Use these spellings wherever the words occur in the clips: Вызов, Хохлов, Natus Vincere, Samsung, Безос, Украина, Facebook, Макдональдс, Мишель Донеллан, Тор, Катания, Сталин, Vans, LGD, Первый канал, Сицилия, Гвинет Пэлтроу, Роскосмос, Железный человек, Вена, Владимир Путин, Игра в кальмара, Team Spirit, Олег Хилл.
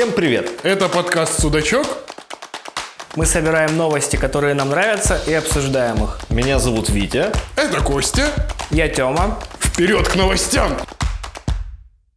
Всем привет! Это подкаст «Судачок». Мы собираем новости, которые нам нравятся, и обсуждаем их. Меня зовут Витя. Это Костя. Я Тёма. Вперед к новостям!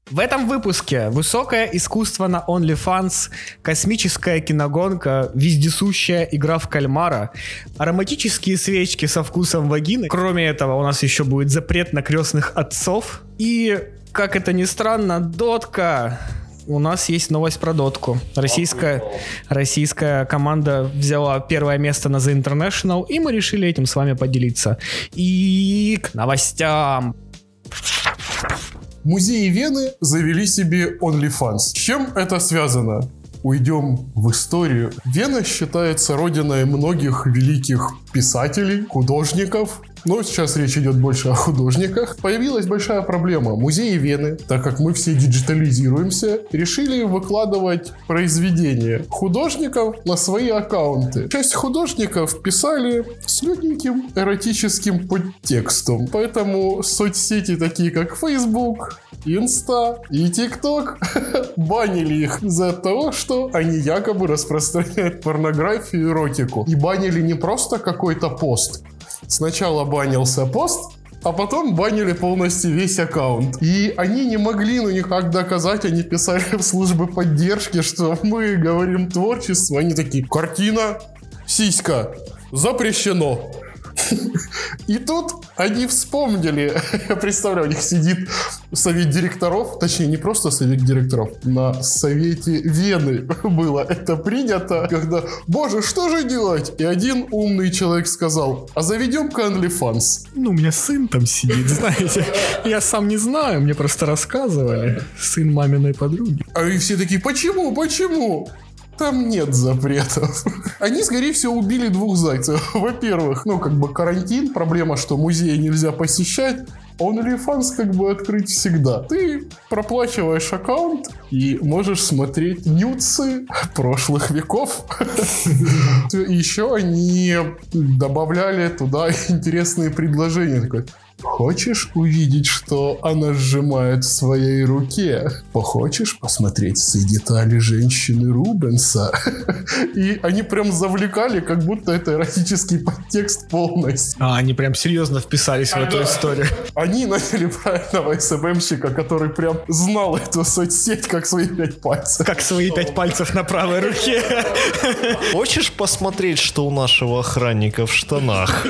В этом выпуске высокое искусство на OnlyFans, космическая киногонка, вездесущая игра в кальмара, ароматические свечки со вкусом вагины. Кроме этого, у нас еще будет запрет на крестных отцов. И, как это ни странно, дотка. У нас есть новость про дотку. Российская команда взяла первое место на The International, и мы решили этим с вами поделиться. И к новостям. Музеи Вены завели себе OnlyFans. С чем это связано? Уйдем в историю. Вена считается родиной многих великих писателей, художников. Но сейчас речь идет больше о художниках. Появилась большая проблема. Музеи Вены, так как мы все диджитализируемся, решили выкладывать произведения художников на свои аккаунты. Часть художников писали с легеньким эротическим подтекстом. Поэтому соцсети, такие как Facebook, Инста и ТикТок, банили их за то, что они якобы распространяют порнографию и эротику. И банили не просто какой-то пост. Сначала банился пост, а потом банили полностью весь аккаунт. И они не могли никак доказать, они писали в службы поддержки, что мы говорим творчество. Они такие: картина, сиська, запрещено. И тут они вспомнили, я представляю, у них сидит совет директоров, точнее не просто совет директоров, на совете Вены было это принято, когда: боже, что же делать? И один умный человек сказал: а заведем-ка OnlyFans. Ну, у меня сын там сидит, знаете, я сам не знаю, мне просто рассказывали, сын маминой подруги. А и все такие: почему? Там нет запретов. Они, скорее всего, убили двух зайцев. Во-первых, карантин, проблема, что музеи нельзя посещать. OnlyFans открыть всегда. Ты проплачиваешь аккаунт и можешь смотреть нюдсы прошлых веков. Еще они добавляли туда интересные предложения. Такой: хочешь увидеть, что она сжимает в своей руке? Хочешь посмотреть все детали женщины Рубенса? И они прям завлекали, как будто это эротический подтекст полностью. А, они прям серьезно вписались в эту историю. Они наняли правильного СММщика, который прям знал эту соцсеть как свои 5 пальцев. Как свои 5 пальцев на правой руке. Хочешь посмотреть, что у нашего охранника в штанах?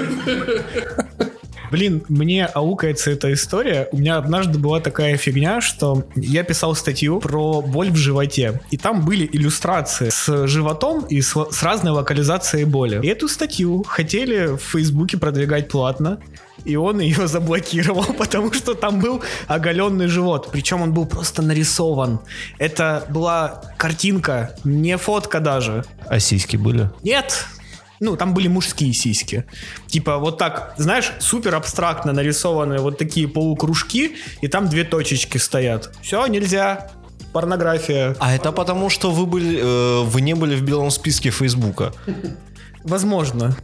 Блин, мне аукается эта история. У меня однажды была такая фигня, что я писал статью про боль в животе. И там были иллюстрации с животом и с разной локализацией боли. И эту статью хотели в Фейсбуке продвигать платно. И он ее заблокировал, потому что там был оголенный живот. Причем он был просто нарисован. Это была картинка, не фотка даже. А сиськи были? Нет! Там были мужские сиськи. Типа вот так, знаешь, супер абстрактно нарисованы вот такие полукружки, и там 2 точечки стоят. Все, нельзя. Порнография. А это потому, что вы не были в белом списке Фейсбука? Возможно.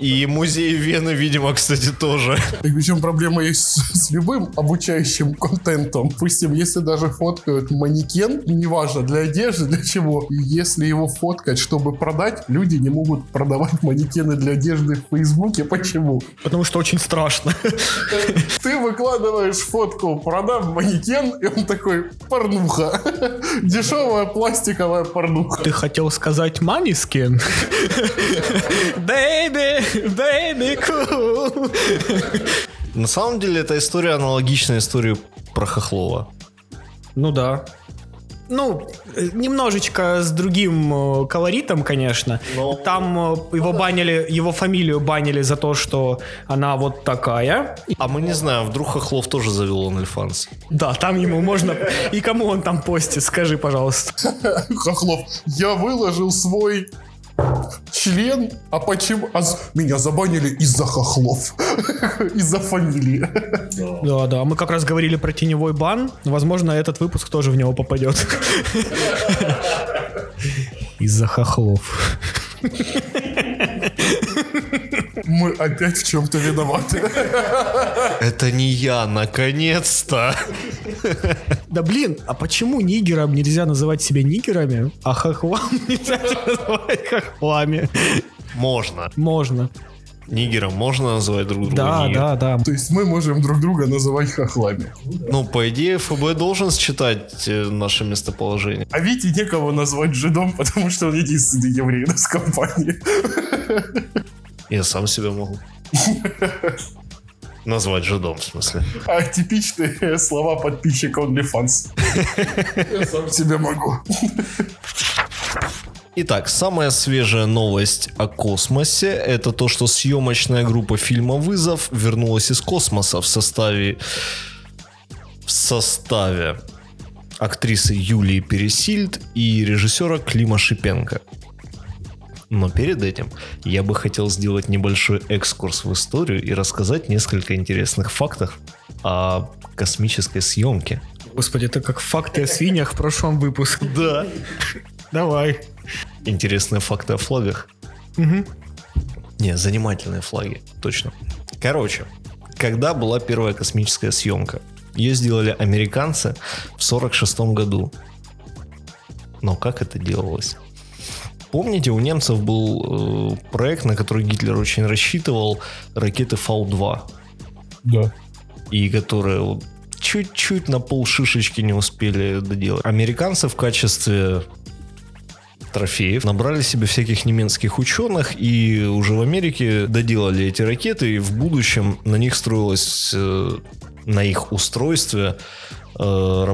И музей Вены, видимо, кстати, тоже. И причем проблема есть с любым обучающим контентом. Допустим, если даже фоткают манекен, неважно, для одежды, для чего. И если его фоткать, чтобы продать, люди не могут продавать манекены для одежды в Фейсбуке. Почему? Потому что очень страшно. Ты выкладываешь фотку, продам манекен, и он такой: порнуха. Дешевая пластиковая порнуха. Ты хотел сказать манискин? Baby! Baby cool. На самом деле эта история аналогична истории про Хохлова. Ну да. Немножечко с другим колоритом, конечно. Но... Там его банили, его фамилию банили за то, что она вот такая. А мы не знаем, вдруг Хохлов тоже завел OnlyFans. Да, там ему можно... И кому он там постит, скажи, пожалуйста. Хохлов, я выложил свой... член, а почему? Меня забанили из-за хохлов. Из-за фамилии. Да, мы как раз говорили про теневой бан. Возможно, этот выпуск тоже в него попадет. Из-за хохлов. Мы опять в чем-то виноваты. Это не я, наконец-то. Да блин, а почему нигерам нельзя называть себя нигерами, а хохлам нельзя называть хохлами? Можно. Можно. Нигером можно называть друг друга? Да, нигер. Да. То есть мы можем друг друга называть хохлами. Ну, по идее, ФБ должен считать наше местоположение. А Вите некого назвать жидом, потому что он единственный еврей из компании. Я сам себя могу назвать жидом, в смысле. А типичные слова подписчика OnlyFans. Я сам себя могу. Итак, самая свежая новость о космосе — это то, что съемочная группа фильма «Вызов» вернулась из космоса в составе актрисы Юлии Пересильд и режиссера Клима Шипенко. Но перед этим я бы хотел сделать небольшой экскурс в историю и рассказать несколько интересных фактов о космической съемке. Господи, это как факты о свиньях в прошлом выпуске. Да. Давай. Интересные факты о флагах. Угу. Не, занимательные флаги, точно. Короче, когда была первая космическая съемка? Ее сделали американцы в 46-м году. Но как это делалось? Помните, у немцев был проект, на который Гитлер очень рассчитывал, ракеты Фау-2? Да. И которые чуть-чуть на пол шишечки не успели доделать. Американцы в качестве трофеев набрали себе всяких немецких ученых и уже в Америке доделали эти ракеты, и в будущем на них строилось, на их устройстве работала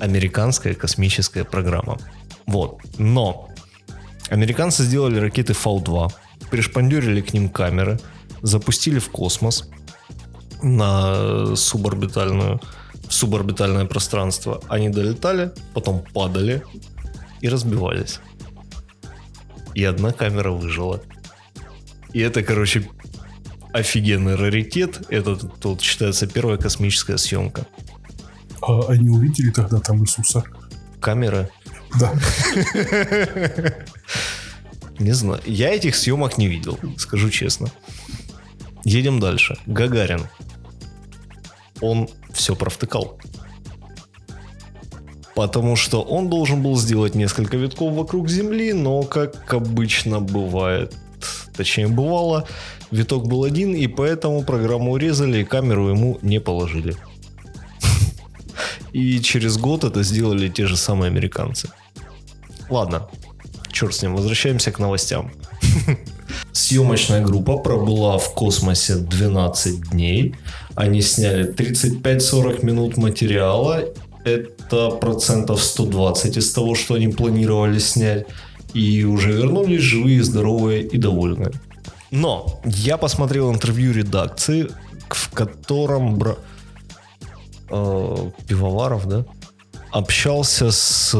американская космическая программа. Вот. Но американцы сделали ракеты Фау-2, пришпандерили к ним камеры, запустили в космос на суборбитальное пространство. Они долетали, потом падали и разбивались. И одна камера выжила. И это, короче, офигенный раритет. Это тут считается первая космическая съемка. А они увидели тогда там Иисуса? Камеры? Да. Не знаю. Я этих съемок не видел, скажу честно. Едем дальше. Гагарин. Он все провтыкал. Потому что он должен был сделать несколько витков вокруг Земли, но, как обычно бывает, точнее бывало, виток был один, и поэтому программу урезали и камеру ему не положили. И через год это сделали те же самые американцы. Ладно, черт с ним, возвращаемся к новостям. Съемочная группа пробыла в космосе 12 дней. Они сняли 35-40 минут материала. Это 120% из того, что они планировали снять. И уже вернулись живые, здоровые и довольные. Но я посмотрел интервью редакции, в котором Пивоваров, да, общался с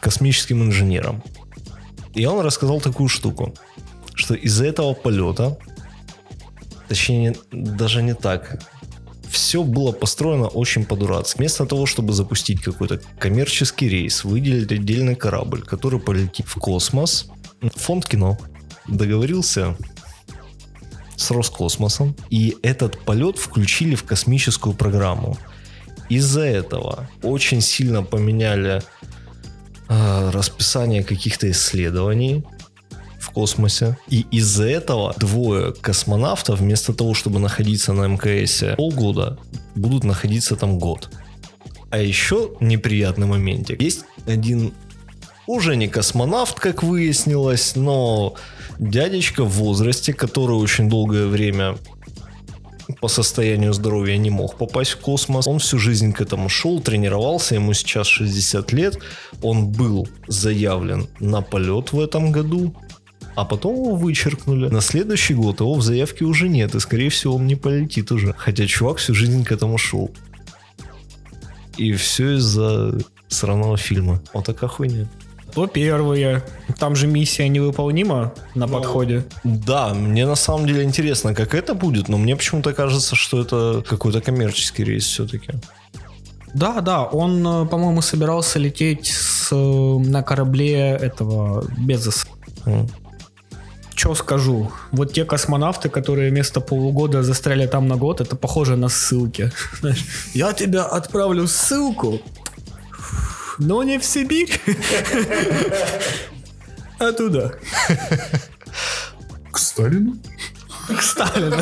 космическим инженером. И он рассказал такую штуку, что из-за этого полета, точнее, даже не так, все было построено очень по-дурацки. Вместо того, чтобы запустить какой-то коммерческий рейс, выделить отдельный корабль, который полетит в космос, Фонд кино договорился с Роскосмосом, и этот полет включили в космическую программу. Из-за этого очень сильно поменяли расписание каких-то исследований в космосе. И из-за этого двое космонавтов вместо того, чтобы находиться на МКСе полгода, будут находиться там год. А еще неприятный моментик. Есть один уже не космонавт, как выяснилось, но дядечка в возрасте, который очень долгое время по состоянию здоровья не мог попасть в космос. Он всю жизнь к этому шел, тренировался, ему сейчас 60 лет. Он был заявлен на полет в этом году, а потом его вычеркнули. На следующий год его в заявке уже нет, и скорее всего он не полетит уже. Хотя чувак всю жизнь к этому шел. И все из-за сраного фильма. Вот такая хуйня. То первое. Там же миссия невыполнима на подходе. Да, мне на самом деле интересно, как это будет, но мне почему-то кажется, что это какой-то коммерческий рейс все-таки. Да, он, по-моему, собирался лететь на корабле этого Безоса. что скажу. Вот те космонавты, которые вместо полугода застряли там на год, это похоже на ссылки. Знаешь, я тебя отправлю ссылку, но не в Сибирь, а туда. К Сталину? К Сталину.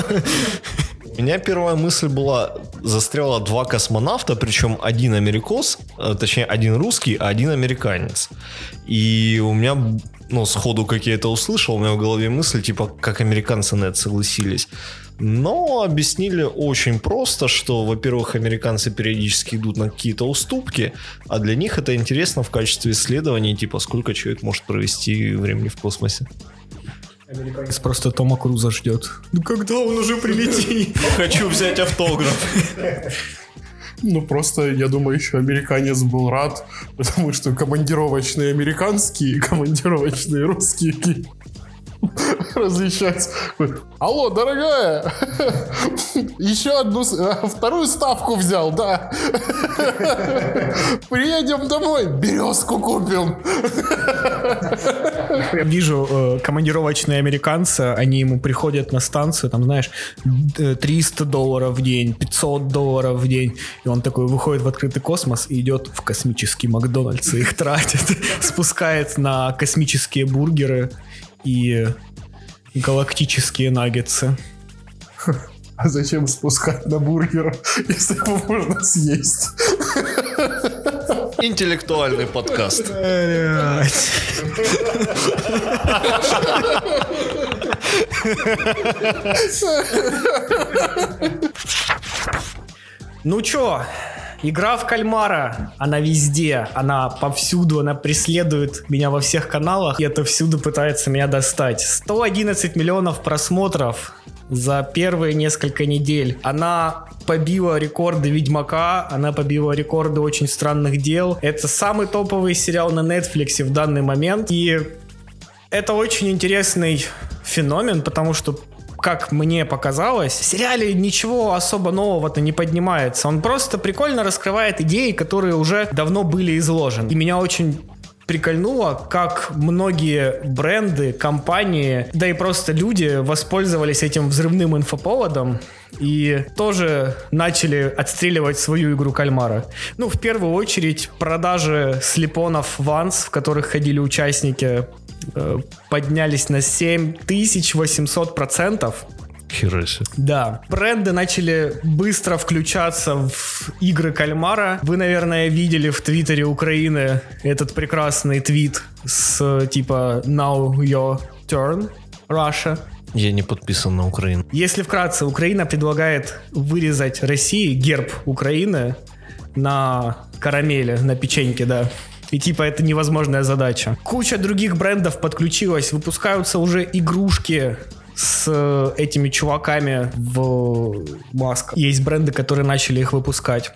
У меня первая мысль была, застряло два космонавта, причем один америкос, точнее один русский, а один американец. И у меня, ну, сходу, как я это услышал, у меня в голове мысль, типа, как американцы на это согласились. Но объяснили очень просто, что, во-первых, американцы периодически идут на какие-то уступки, а для них это интересно в качестве исследований, типа, сколько человек может провести времени в космосе. Американец просто Тома Круза ждет. Ну когда он уже прилетит? Хочу взять автограф. Ну просто, я думаю, еще американец был рад, потому что командировочные американские и командировочные русские различать. Алло, дорогая! Еще одну, вторую ставку взял, да. Приедем домой, березку купим. Я вижу командировочные американцы, они ему приходят на станцию, там, знаешь, $300 в день, $500 в день, и он такой выходит в открытый космос и идет в космический Макдональдс, и их тратит, спускает на космические бургеры и галактические наггетсы. А зачем спускать на бургер, если его можно съесть? Интеллектуальный подкаст. Ну чё, игра в кальмара, она везде, она повсюду, она преследует меня во всех каналах, и это всюду пытается меня достать. 111 миллионов просмотров за первые несколько недель. Она побила рекорды Ведьмака, она побила рекорды Очень странных дел. Это самый топовый сериал на Netflix в данный момент. И это очень интересный феномен, потому что, как мне показалось, в сериале ничего особо нового-то не поднимается. Он просто прикольно раскрывает идеи, которые уже давно были изложены. И меня очень прикольнуло, как многие бренды, компании, да и просто люди воспользовались этим взрывным инфоповодом и тоже начали отстреливать свою игру кальмара. Ну, в первую очередь, продажи слипонов Vans, в которых ходили участники, поднялись на 7800%. Хироши. Да. Бренды начали быстро включаться в игры кальмара. Вы, наверное, видели в твиттере Украины этот прекрасный твит с типа «Now your turn, Russia». Я не подписан на Украину. Если вкратце, Украина предлагает вырезать России герб Украины на карамели, на печеньке, да. И типа это невозможная задача. Куча других брендов подключилась, выпускаются уже игрушки с этими чуваками в масках. Есть бренды, которые начали их выпускать.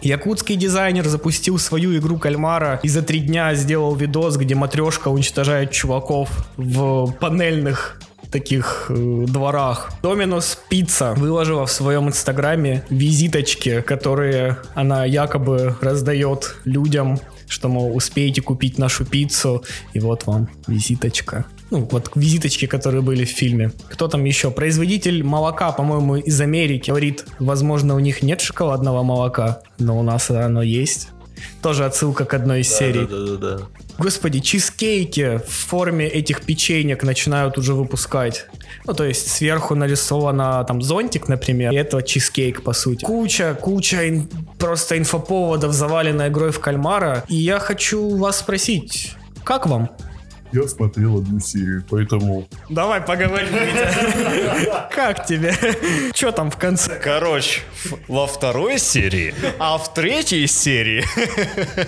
Якутский дизайнер запустил свою игру кальмара и за 3 дня сделал видос, где матрешка уничтожает чуваков в панельных таких дворах. Доминос Пицца выложила в своем инстаграме визиточки, которые она якобы раздает людям, что, мол, успеете купить нашу пиццу, и вот вам визиточка. Ну, вот визиточки, которые были в фильме. Кто там еще? Производитель молока, по-моему, из Америки говорит, возможно, у них нет шоколадного молока, но у нас оно есть. Тоже отсылка к одной из серий. Да. Господи, чизкейки в форме этих печенек начинают уже выпускать. Ну, то есть сверху нарисовано там зонтик, например, и это чизкейк, по сути. Куча просто инфоповодов, завалена игрой в кальмара. И я хочу вас спросить, как вам? Я смотрел одну серию, поэтому... Давай поговорим, Витя. Как тебе? Че там в конце? Короче, во второй серии, а в третьей серии...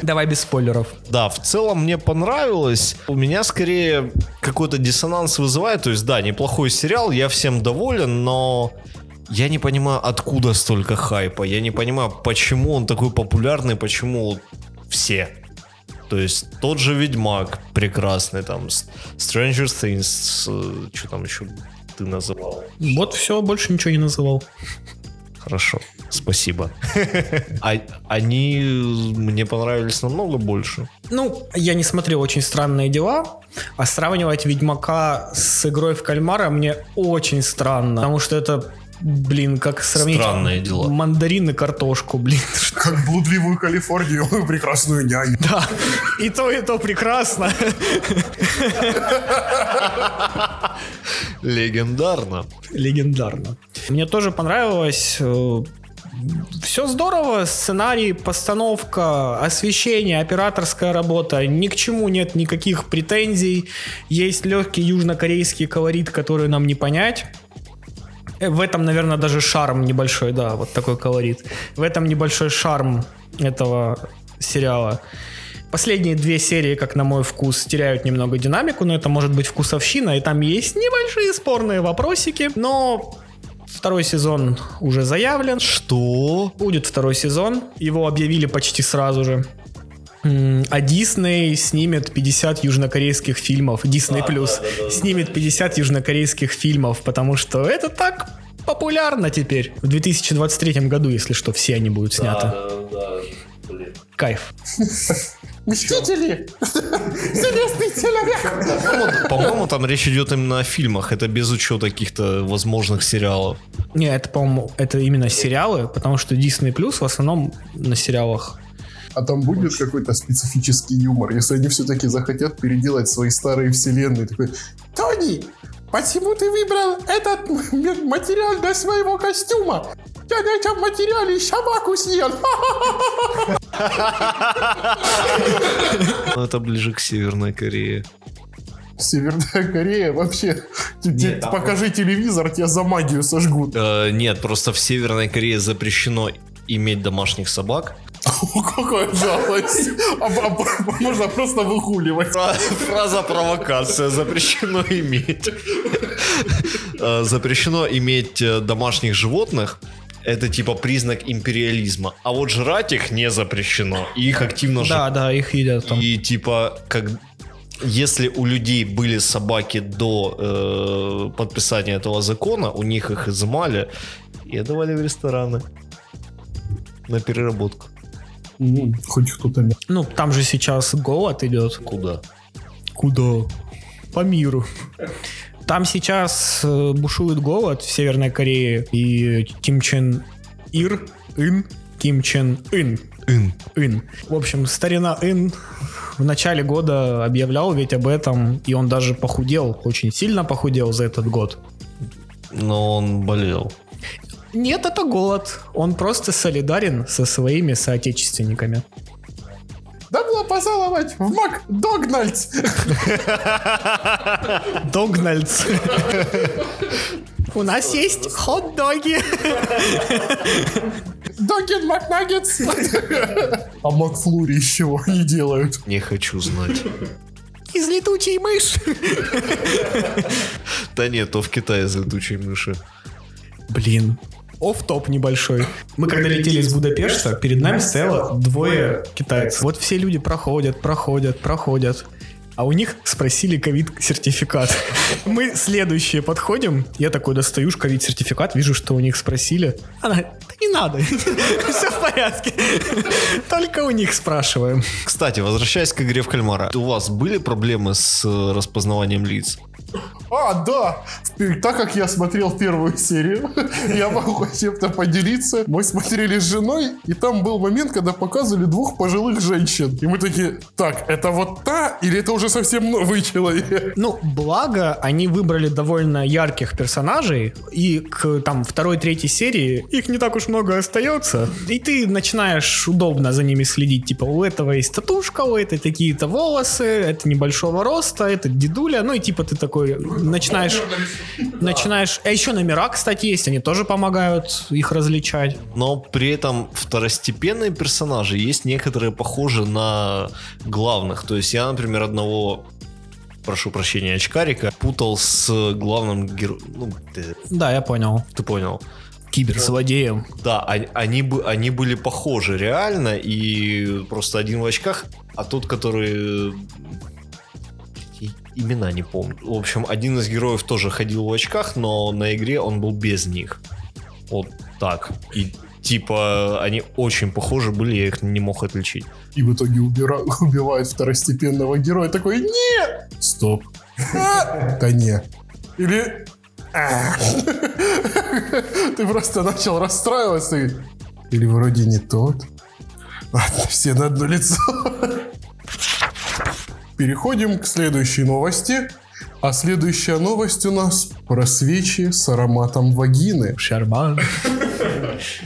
Давай без спойлеров. Да, в целом мне понравилось. У меня скорее какой-то диссонанс вызывает. То есть, да, неплохой сериал, я всем доволен, но... Я не понимаю, откуда столько хайпа. Я не понимаю, почему он такой популярный, почему все... То есть тот же Ведьмак прекрасный, там Stranger Things, что там еще ты называл? Вот все, больше ничего не называл. Хорошо, спасибо. Они мне понравились намного больше. Ну, я не смотрел «Очень странные дела», а сравнивать «Ведьмака» с «Игрой в кальмара» мне очень странно, потому что это... Блин, как сравнить мандарин и картошку, блин. Как блудливую Калифорнию и прекрасную няню. Да, и то прекрасно. Легендарно. Легендарно. Мне тоже понравилось... Все здорово, сценарий, постановка, освещение, операторская работа, ни к чему нет никаких претензий. Есть легкий южнокорейский колорит, который нам не понять. В этом, наверное, даже шарм небольшой, да, вот такой колорит. В этом небольшой шарм этого сериала. Последние две серии, как на мой вкус, теряют немного динамику, но это может быть вкусовщина, и там есть небольшие спорные вопросики, но... Второй сезон уже заявлен. Что? Будет второй сезон. Его объявили почти сразу же. А Дисней снимет 50 южнокорейских фильмов. Дисней Плюс снимет 50 южнокорейских фильмов, потому что это так популярно теперь. В 2023 году, если что, все они будут сняты. Кайф. Мстители! Железный человек! По-моему, там речь идет именно о фильмах. Это без учета каких-то возможных сериалов. Не, это, по-моему, это именно сериалы, потому что Disney Plus в основном на сериалах. А там будет какой-то специфический юмор, если они все-таки захотят переделать свои старые вселенные. Такой, Тони, почему ты выбрал этот материал для своего костюма? Я на этом материале собаку съел. Это ближе к Северной Корее. Северная Корея вообще... Нет, покажи там... телевизор, тебя за магию сожгут. Нет, просто в Северной Корее запрещено иметь домашних собак. Какая жалость. Можно просто выхуливать. Фраза провокация. Запрещено иметь. Запрещено иметь домашних животных. Это типа признак империализма. А вот жрать их не запрещено. И их активно жрут. Да, их едят там. И типа, как... если у людей были собаки до подписания этого закона, у них их изымали и отдавали в рестораны на переработку. Хоть кто-то... Ну, там же сейчас голод идет. Куда? Куда? По миру. Там сейчас бушует голод в Северной Корее. И Ким Чен Ир, Ким Чен Ын. В общем, старина Ын в начале года объявлял ведь об этом. И он даже похудел, очень сильно похудел за этот год. Но он болел. Нет, это голод. Он просто солидарен со своими соотечественниками. Добро пожаловать в Макдональдс! Догнальдс. У нас есть хот-доги. Доген Макнаггетс. А Макфлури из чего не делают? Не хочу знать. Из летучей мыши. Да нет, то в Китае из летучей мыши. Блин, офф-топ небольшой. Мы когда летели из Будапешта, перед нами стояло двое китайцев. Вот все люди проходят. А у них спросили ковид-сертификат. Мы следующие подходим. Я такой достаю ковид-сертификат, вижу, что у них спросили. Она говорит, да не надо, все в порядке. Только у них спрашиваем. Кстати, возвращаясь к игре в кальмара. У вас были проблемы с распознаванием лиц? А, да! Так как я смотрел первую серию, я могу чем-то поделиться. Мы смотрели с женой, и там был момент, когда показывали двух пожилых женщин. И мы такие, так, это вот та, или это уже совсем новый человек? Ну, благо, они выбрали довольно ярких персонажей, и к там второй-третьей серии их не так уж много остается. И ты начинаешь удобно за ними следить. Типа, у этого есть татушка, у этой такие-то волосы, это небольшого роста, это дедуля. Ну и типа ты такой начинаешь... А еще номера, кстати, есть. Они тоже помогают их различать. Но при этом второстепенные персонажи есть некоторые похожи на главных. То есть я, например, одного... прошу прощения, очкарика, путал с главным героем. Ну, ты... Да, я понял. Ты понял. Киберзлодеем. Да, они были похожи реально. И просто один в очках, а тот, который... Имена не помню. В общем, один из героев тоже ходил в очках, но на игре он был без них. Вот так. И типа они очень похожи были, я их не мог отличить. И в итоге убивает второстепенного героя. Такой, нет! Стоп. Да не. Или... Ты просто начал расстраиваться. Или вроде не тот. Ладно, все на одно лицо. Переходим к следующей новости. А следующая новость у нас про свечи с ароматом вагины. Шарман.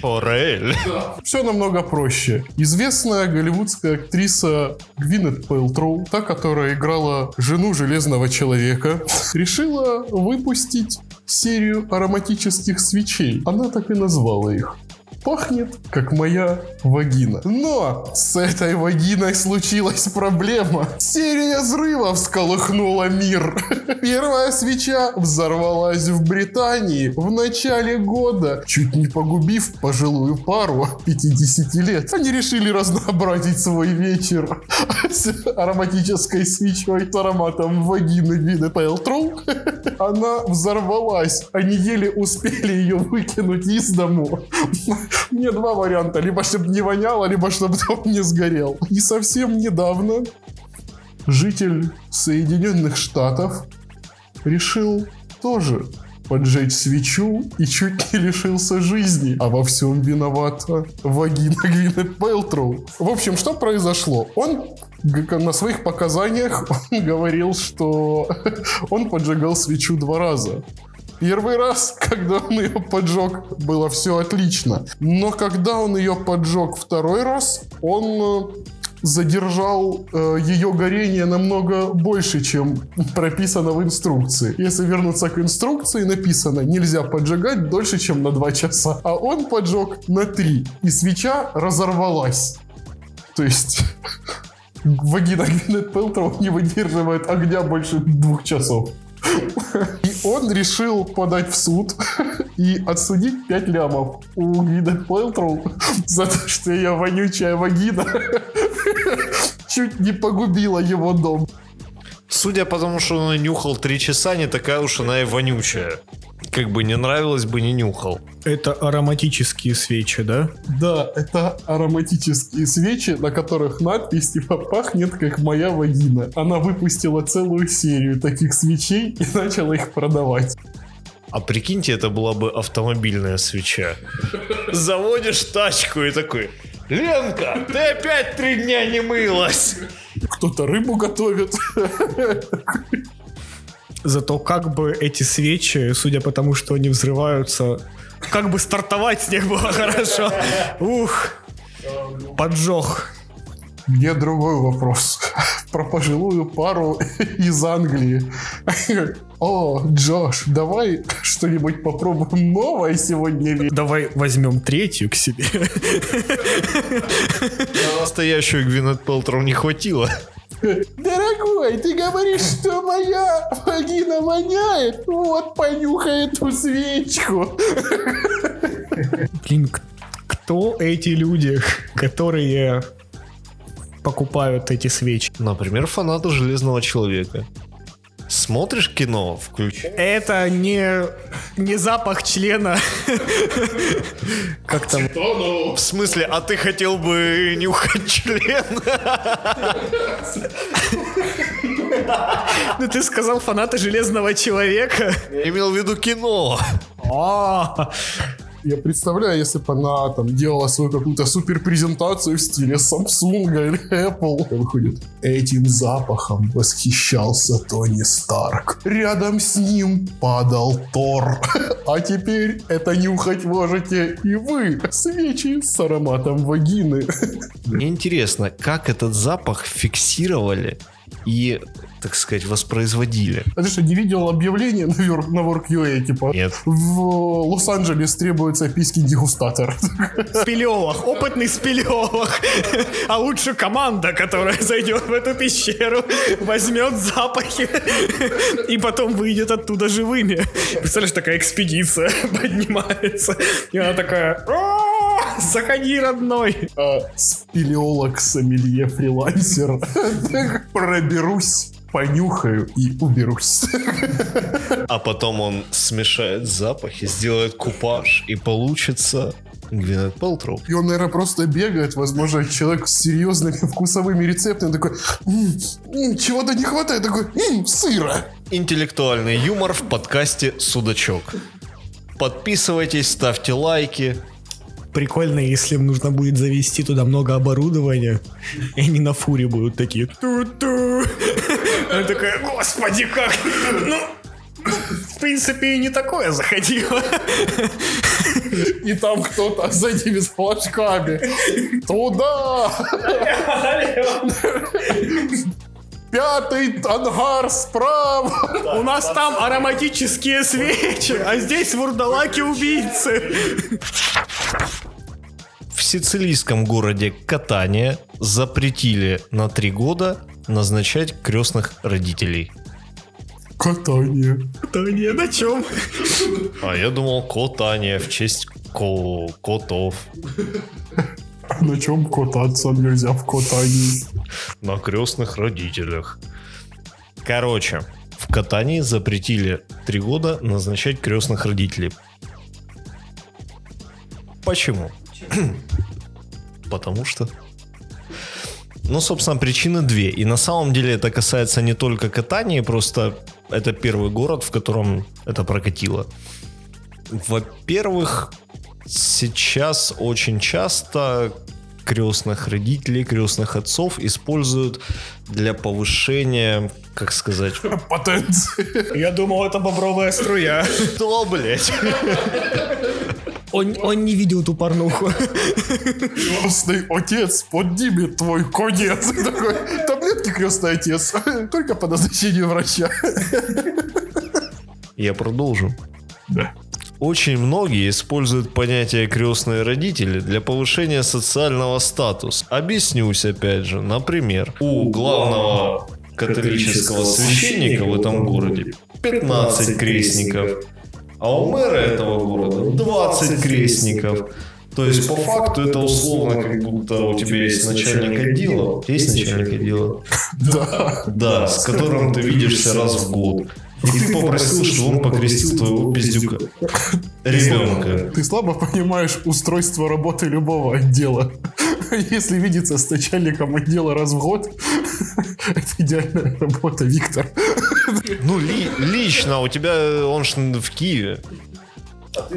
Орель. Все намного проще. Известная голливудская актриса Гвинет Пэлтроу, та, которая играла жену Железного человека, решила выпустить серию ароматических свечей. Она так и назвала их. Пахнет, как моя вагина. Но с этой вагиной случилась проблема. Серия взрывов всколыхнула мир. Первая свеча взорвалась в Британии в начале года, чуть не погубив пожилую пару 50 лет. Они решили разнообразить свой вечер с ароматической свечой с ароматом вагины Гвинет Пэлтроу. Она взорвалась. Они еле успели ее выкинуть из дому. Мне два варианта. Либо чтобы не воняло, либо чтобы дом не сгорел. И совсем недавно житель Соединенных Штатов решил тоже поджечь свечу и чуть не лишился жизни. А во всем виновата вагина Гвинет Пэлтроу. В общем, что произошло? Он на своих показаниях говорил, что он поджигал свечу 2 раза. Первый раз, когда он ее поджег, было все отлично. Но когда он ее поджег 2-й раз, он задержал ее горение намного больше, чем прописано в инструкции. Если вернуться к инструкции, написано, нельзя поджигать дольше, чем на 2 часа. А он поджег на 3, и свеча разорвалась. То есть... Вагина Гвинет Пэлтроу не выдерживает огня больше 2 часов. И он решил подать в суд и отсудить 5 лямов у Гвинет Пэлтроу за то, что ее вонючая вагина чуть не погубила его дом. Судя по тому, что он нюхал 3 часа, не такая уж она и вонючая. Как бы не нравилось, бы не нюхал. Это ароматические свечи, да? Да, это ароматические свечи, на которых надпись типа «Пахнет, как моя вагина». Она выпустила целую серию таких свечей и начала их продавать. А прикиньте, это была бы автомобильная свеча. Заводишь тачку и такой: «Ленка, ты опять 3 дня не мылась!» Кто-то рыбу готовит. Зато как бы эти свечи, судя по тому, что они взрываются, как бы стартовать с них было хорошо. Ух, поджег. Мне другой вопрос. Про пожилую пару из Англии. О, Джош, давай что-нибудь попробуем новое сегодня. Давай возьмем 3-ю к себе. Настоящую Гвинет Пэлтроу не хватило. Дорогой, ты говоришь, что моя вагина воняет? Вот, понюхай эту свечку. Блин, кто эти люди, которые покупают эти свечи? Например, фанаты Железного человека. Смотришь кино, включи. Это не запах члена. Как там? В смысле, а ты хотел бы нюхать член? Ну ты сказал фанаты Железного человека. Я имел в виду кино. Я представляю, если бы она там делала свою какую-то суперпрезентацию в стиле Samsung или Apple. Выходит, этим запахом восхищался Тони Старк. Рядом с ним падал Тор. А теперь это нюхать можете и вы. Свечи с ароматом вагины. Мне интересно, как этот запах фиксировали и, так сказать, воспроизводили. А ты что, не видел объявление на WorkUA, типа? Нет. В Лос-Анджелес требуется письки-дегустатор. Спелеолог, опытный спелеолог. А лучше команда, которая зайдет в эту пещеру, возьмет запахи и потом выйдет оттуда живыми. Представляешь, такая экспедиция поднимается, и она такая... Заходи, родной. Спелеолог, сомелье, фрилансер. Проберусь понюхаю и уберусь. А потом он смешает запахи, сделает купаж, и получится Гвинет Пэлтроу. И он, наверное, просто бегает, возможно, человек с серьезными вкусовыми рецептами, такой, чего-то не хватает, такой, сыра. Интеллектуальный юмор в подкасте «Судачок». Подписывайтесь, ставьте лайки. Прикольно, если им нужно будет завести туда много оборудования, и они на фуре будут такие. Ту-ту. Она такая, господи, как? Ну, в принципе, и не такое заходило. И там кто-то с этими флажками. Туда! Пятый ангар справа. Да, у нас там ароматические свечи, а здесь вурдалаки-убийцы. В сицилийском городе Катания запретили на 3 года назначать крестных родителей. Катания. Катания на чем? А я думал, Котания в честь котов. На чем кататься нельзя в Катании? На крестных родителях. Короче, в Катании запретили 3 года назначать крестных родителей. Почему? Потому что... Ну, собственно, причины 2. И на самом деле это касается не только Катании, просто это первый город, в котором это прокатило. Во-первых... Сейчас очень часто крестных родителей, крестных отцов используют для повышения, как сказать... Потенции. Я думал, это бобровая струя. Что, блять? Он не видел ту порнуху. Крестный отец поднимет твой конец. Такой, таблетки крестный отец, только по назначению врача. Я продолжу. Да. Очень многие используют понятие «крестные родители» для повышения социального статуса. Объяснюсь опять же. Например, у главного католического священника в этом городе 15 крестников, а у мэра этого города 20 крестников. То есть, по факту, это условно, как будто у тебя есть начальник отдела. Есть начальник отдела? Да. Да, с которым ты видишься раз в год. И ты попросил, чтобы он покрестил твоего пиздюка. Ребенка. Ты слабо понимаешь устройство работы любого отдела. Если видеться с начальником отдела раз в год, это идеальная работа, Виктор. Ну, лично у тебя он ж в Киеве.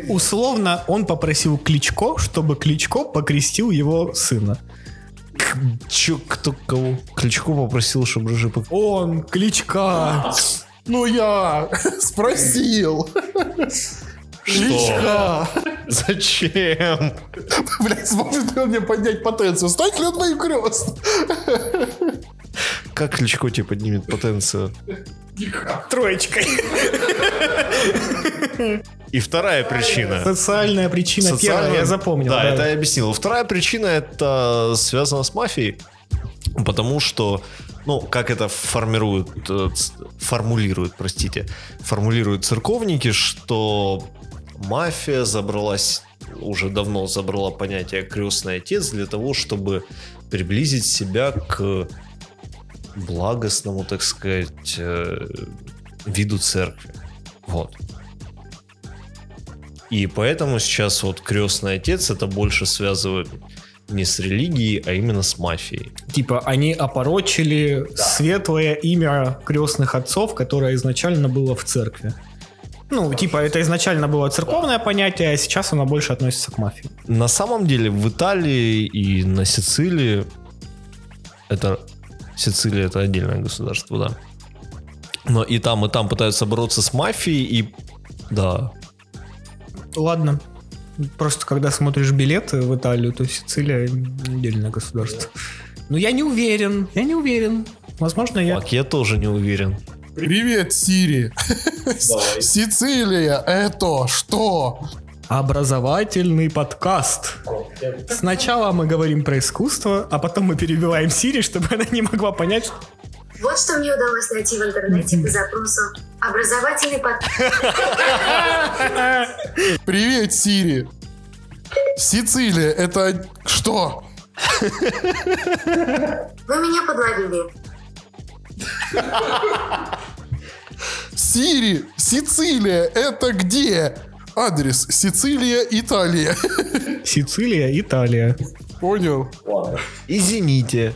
Условно, он попросил Кличко, чтобы Кличко покрестил его сына. Че, кто кого? Кличко попросил, чтобы Рыжий покрестил. Он, Кличка. Ну я спросил. Что? Зачем? Блять, сможет ли он мне поднять потенцию? Стать ли он моим крестным? Как Кличко тебе поднимет потенцию? Троечкой. И вторая причина. Социальная причина. Социальная... Первая, я запомнил. Да, это я объяснил. Вторая причина, это связано с мафией. Потому что... Ну, как это формулируют церковники, что мафия уже давно забрала понятие «крестный отец» для того, чтобы приблизить себя к благостному, так сказать, виду церкви. Вот. И поэтому сейчас вот крестный отец это больше связывает... Не с религией, а именно с мафией. Типа они опорочили светлое имя крестных отцов, которое изначально было в церкви. Ну, типа это изначально было церковное понятие, а сейчас оно больше относится к мафии. На самом деле в Италии и на Сицилии Сицилия это отдельное государство, да. Но и там пытаются бороться с мафией и... Да. Ладно. Просто когда смотришь билеты в Италию, то Сицилия отдельное государство. Но я не уверен. Возможно, я... Так, я тоже не уверен. Привет, Сири. Давай. Сицилия, это что? Образовательный подкаст. Сначала мы говорим про искусство, а потом мы перебиваем Сири, чтобы она не могла понять, что... Вот что мне удалось найти в интернете по запросу «Образовательный подкаст». Привет, Сири. Сицилия, это что? Вы меня подловили. Сири, Сицилия, это где? Адрес: Сицилия, Италия. Сицилия, Италия. Понял. Ладно. Извините,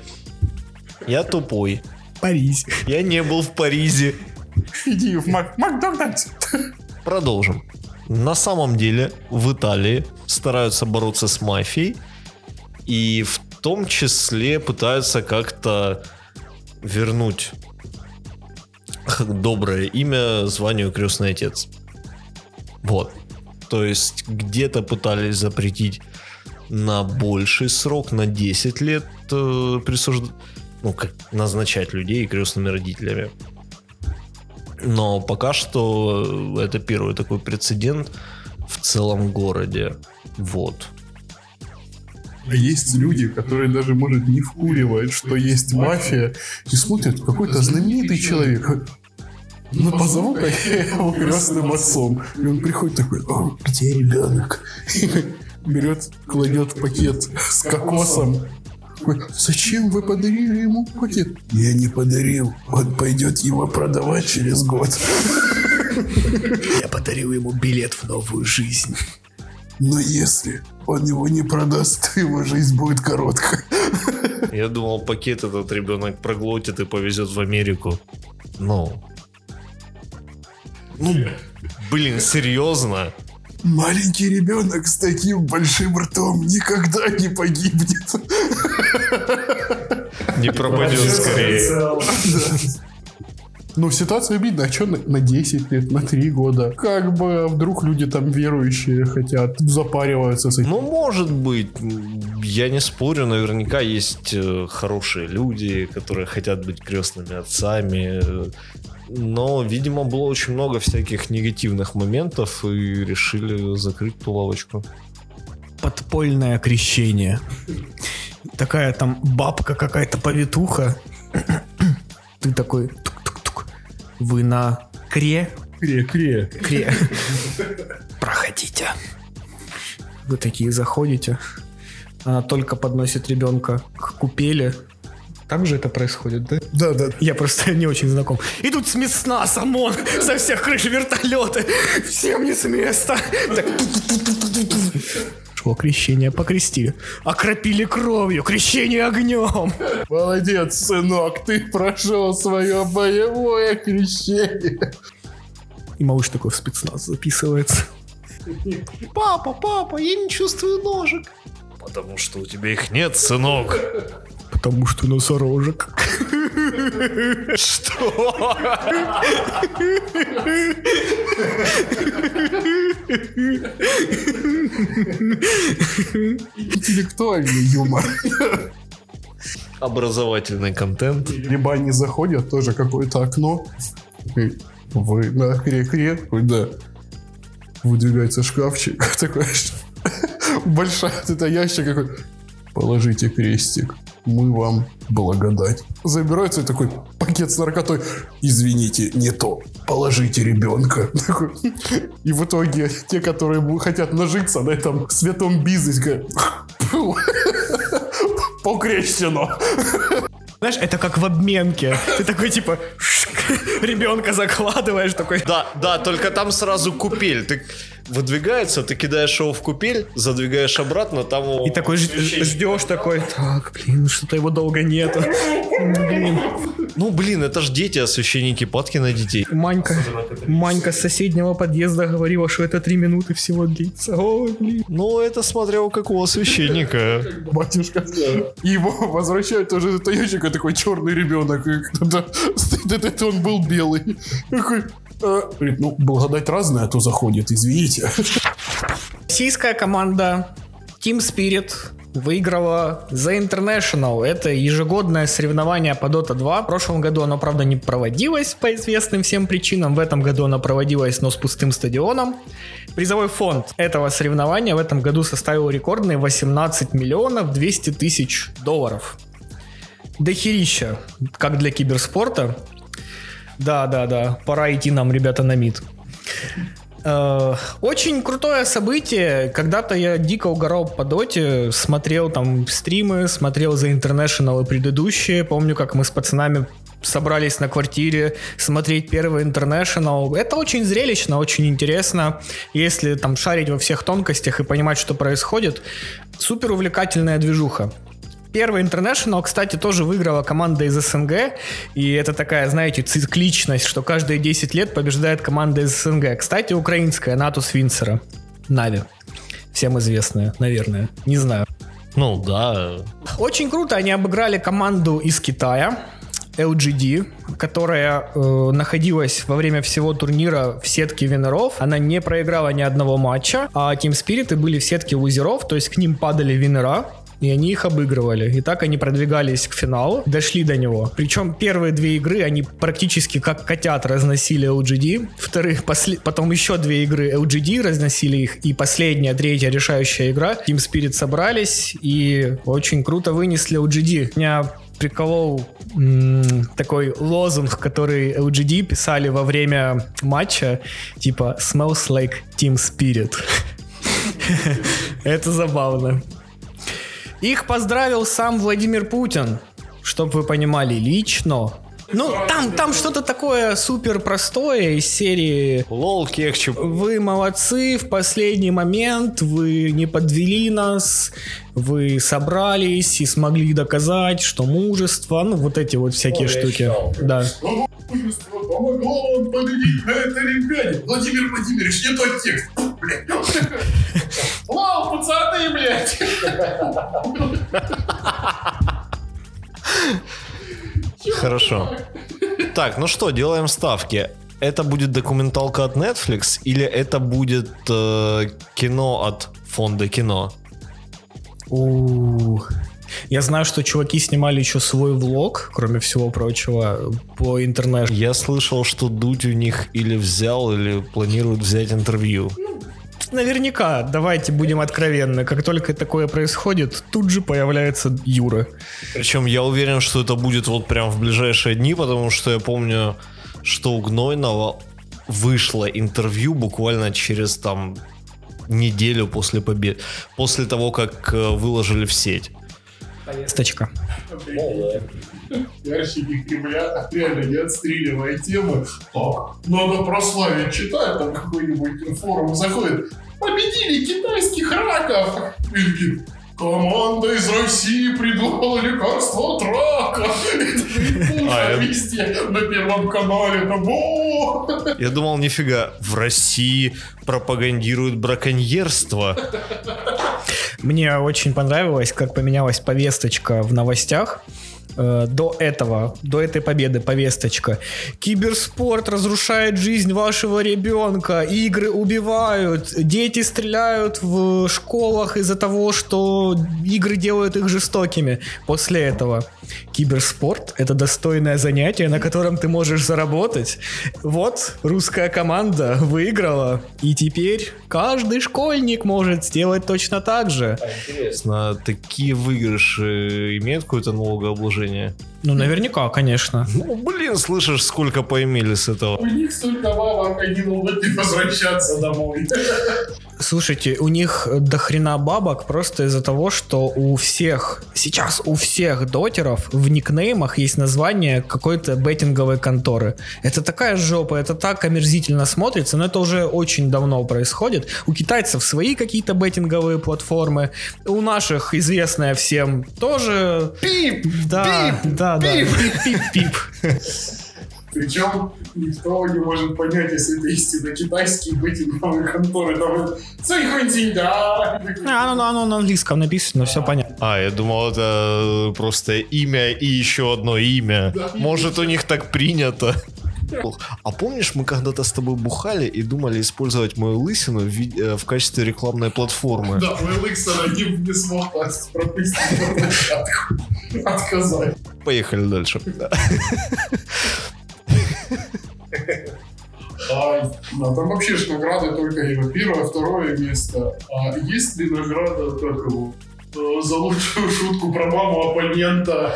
я тупой. Париж. Я не был в Париже. Иди в Макдональдс. Продолжим. На самом деле в Италии стараются бороться с мафией. И в том числе пытаются как-то вернуть доброе имя званию крестный отец. Вот. То есть где-то пытались запретить на больший срок, на 10 лет назначать людей крестными родителями. Но пока что это первый такой прецедент в целом городе. Вот. А есть люди, которые даже, может, не вкуривают, что есть мафия, и смотрят, какой-то знаменитый человек. Ну, позову-ка я его крестным отцом. И он приходит такой: о, где ребенок? Берет, кладет пакет с кокосом. Зачем вы подарили ему пакет? Я не подарил. Он пойдет его продавать через год. Я подарил ему билет в новую жизнь. Но если он его не продаст, то его жизнь будет короткая. Я думал, пакет этот ребенок проглотит и повезет в Америку. Серьезно? Маленький ребенок с таким большим ртом никогда не погибнет. Не пропадет скорее. Ну, ситуация обидна. А что на 10 лет, на 3 года? Как бы вдруг люди там верующие хотят, запариваются с этим. Ну, может быть. Я не спорю. Наверняка есть хорошие люди, которые хотят быть крестными отцами. Но, видимо, было очень много всяких негативных моментов, и решили закрыть ту лавочку. Подпольное крещение. Такая там бабка какая-то, повитуха. Ты такой... Вы на кре? Кре. Проходите. Вы такие заходите. Она только подносит ребенка к купели. Так же это происходит, да? Да. Я просто не очень знаком. И тут с мясна, с ОМОН, со всех крыш вертолеты. Всем не с места. Так. Шло крещение, покрестили. Окропили кровью, крещение огнем. Молодец, сынок, ты прошел свое боевое крещение. И малыш такой в спецназ записывается. Папа, я не чувствую ножек. Потому что у тебя их нет, сынок. Потому что носорожек. Что? Интеллектуальный юмор. Образовательный контент. Либо они заходят, тоже какое-то окно. Вы на кре-кре. Да. Выдвигается шкафчик. Такой большой ящик какой. Положите крестик. Мы вам благодать. Забирается такой пакет с наркотой. Извините, не то. Положите ребенка. И в итоге те, которые хотят нажиться на этом святом бизнесе, покрещено. Знаешь, это как в обменке. Ты такой, типа, ребенка закладываешь такой. Да, только там сразу купель. Ты выдвигается, ты кидаешь его в купель, задвигаешь обратно, там его... И такой ждешь такой, что-то его долго нету. Это ж дети, а священники падки на детей. Манька с соседнего подъезда говорила, что это 3 минуты всего длится. Ой, блин. Это смотря у какого священника. Батюшка. Его возвращают уже за таечек, такой черный ребенок. Это он был белый. Такой... благодать разная, а то заходит, извините. Российская команда Team Spirit выиграла The International. Это ежегодное соревнование по Dota 2. В прошлом году оно, правда, не проводилось по известным всем причинам. В этом году оно проводилось, но с пустым стадионом. Призовой фонд этого соревнования в этом году составил рекордные 18 миллионов 200 тысяч долларов. Дохерища, как для киберспорта. Да, пора идти нам, ребята, на МИД. Очень крутое событие. Когда-то я дико угорал по доте, смотрел там стримы, смотрел The International и предыдущие. Помню, как мы с пацанами собрались на квартире смотреть первый International. Это очень зрелищно, очень интересно. Если там шарить во всех тонкостях и понимать, что происходит, супер увлекательная движуха. Первый International, кстати, тоже выиграла команда из СНГ, и это такая, знаете, цикличность, что каждые 10 лет побеждает команда из СНГ. Кстати, украинская, Natus Vincere, Нави, всем известная, наверное, не знаю. Ну да. Очень круто, они обыграли команду из Китая, LGD, которая находилась во время всего турнира в сетке винеров. Она не проиграла ни одного матча, а Team Spirit были в сетке лузеров, то есть к ним падали винера, и они их обыгрывали. И так они продвигались к финалу, дошли до него. Причем первые две игры они практически как котят разносили LGD. Вторых, потом еще две игры LGD разносили их. И последняя, третья решающая игра. Team Spirit собрались и очень круто вынесли LGD. Меня приколол такой лозунг, который LGD писали во время матча. Типа «Smells like Team Spirit». Это забавно. Их поздравил сам Владимир Путин, чтобы вы понимали, лично. Ну, там что-то такое супер простое из серии «Лол, кекчуп». Вы молодцы, в последний момент вы не подвели нас, вы собрались и смогли доказать, что мужество, ну, вот эти вот всякие штуки. Да. Мужество помогло вам победить на этой олимпиаде. Владимир Владимирович, не тот текст. Блядь. Вау, пацаны, блядь. Хорошо. Так, ну что, делаем ставки. Это будет документалка от Netflix или это будет кино от фонда кино? Я знаю, что чуваки снимали еще свой влог, кроме всего прочего, по интернету. Я слышал, что Дудь у них или взял, или планирует взять интервью. Наверняка, давайте будем откровенны. Как только такое происходит, тут же появляется Юра. Причем я уверен, что это будет вот прям в ближайшие дни, потому что я помню, что у Гнойного вышло интервью буквально через там неделю после победы, после того, как выложили в сеть. Повесточка. Ящики Кремля реально не отстреливая темы. Надо прославить, читает там какой-нибудь форум, заходит. Победили китайских раков! И команда из России придумала лекарство от рака! Это везде на Первом канале. Я думал, нифига, в России пропагандируют браконьерство. Мне очень понравилось, как поменялась повесточка в новостях. До этой победы повесточка: киберспорт разрушает жизнь вашего ребенка, игры убивают, дети стреляют в школах из-за того, что игры делают их жестокими. После этого: киберспорт — это достойное занятие, на котором ты можешь заработать. Вот, русская команда выиграла, и теперь каждый школьник может сделать точно так же. Интересно, такие выигрыши имеют какое-то налогообложение? Ну, наверняка, конечно. Ну, блин, слышишь, сколько поимели с этого. У них столько бабок, они могут не возвращаться домой. Слушайте, у них дохрена бабок просто из-за того, что у всех, сейчас у всех дотеров в никнеймах есть название какой-то беттинговой конторы. Это такая жопа, это так омерзительно смотрится, но это уже очень давно происходит. У китайцев свои какие-то беттинговые платформы, у наших известная всем тоже... Пип! Да, пип! Да, пип! Да, пип-пип-пип. Причем никто не может понять, если это истинно китайские беттинговые конторы. Там «Сайхунзиньда». Оно на английском написано, все понятно. Я думал, это просто имя и еще одно имя. Да, может, у них так принято. А помнишь, мы когда-то с тобой бухали и думали использовать мою лысину в качестве рекламной платформы? Да, мою лысину не смог пропустить. Отказать. Поехали дальше. Там вообще ж награды только его. Первое, второе место. А есть ли награда такого? За лучшую шутку про маму оппонента.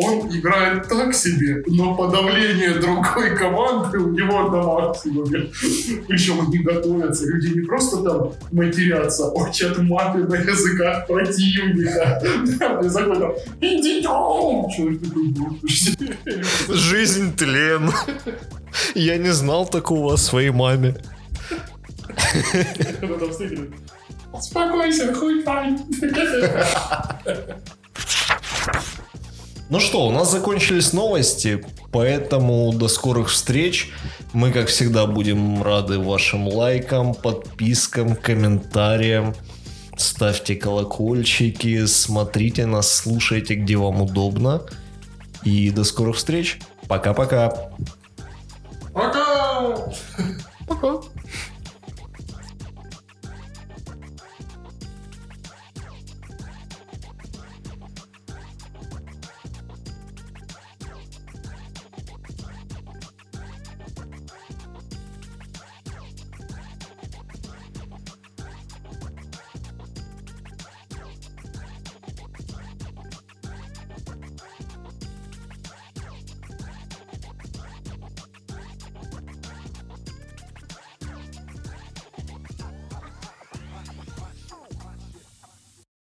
он играет так себе, но подавление другой команды у него на максимуме. Причем они готовятся, люди не просто там матерятся, учат маты на языках противника. Там язык там «Идидем!» Человек такой «Бушь!» Жизнь тлен. Я не знал такого о своей маме. Потом встретили. Успокойся, хуй пань. Ну что, у нас закончились новости, поэтому до скорых встреч. Мы, как всегда, будем рады вашим лайкам, подпискам, комментариям. Ставьте колокольчики, смотрите нас, слушайте, где вам удобно. И до скорых встреч. Пока-пока. Пока!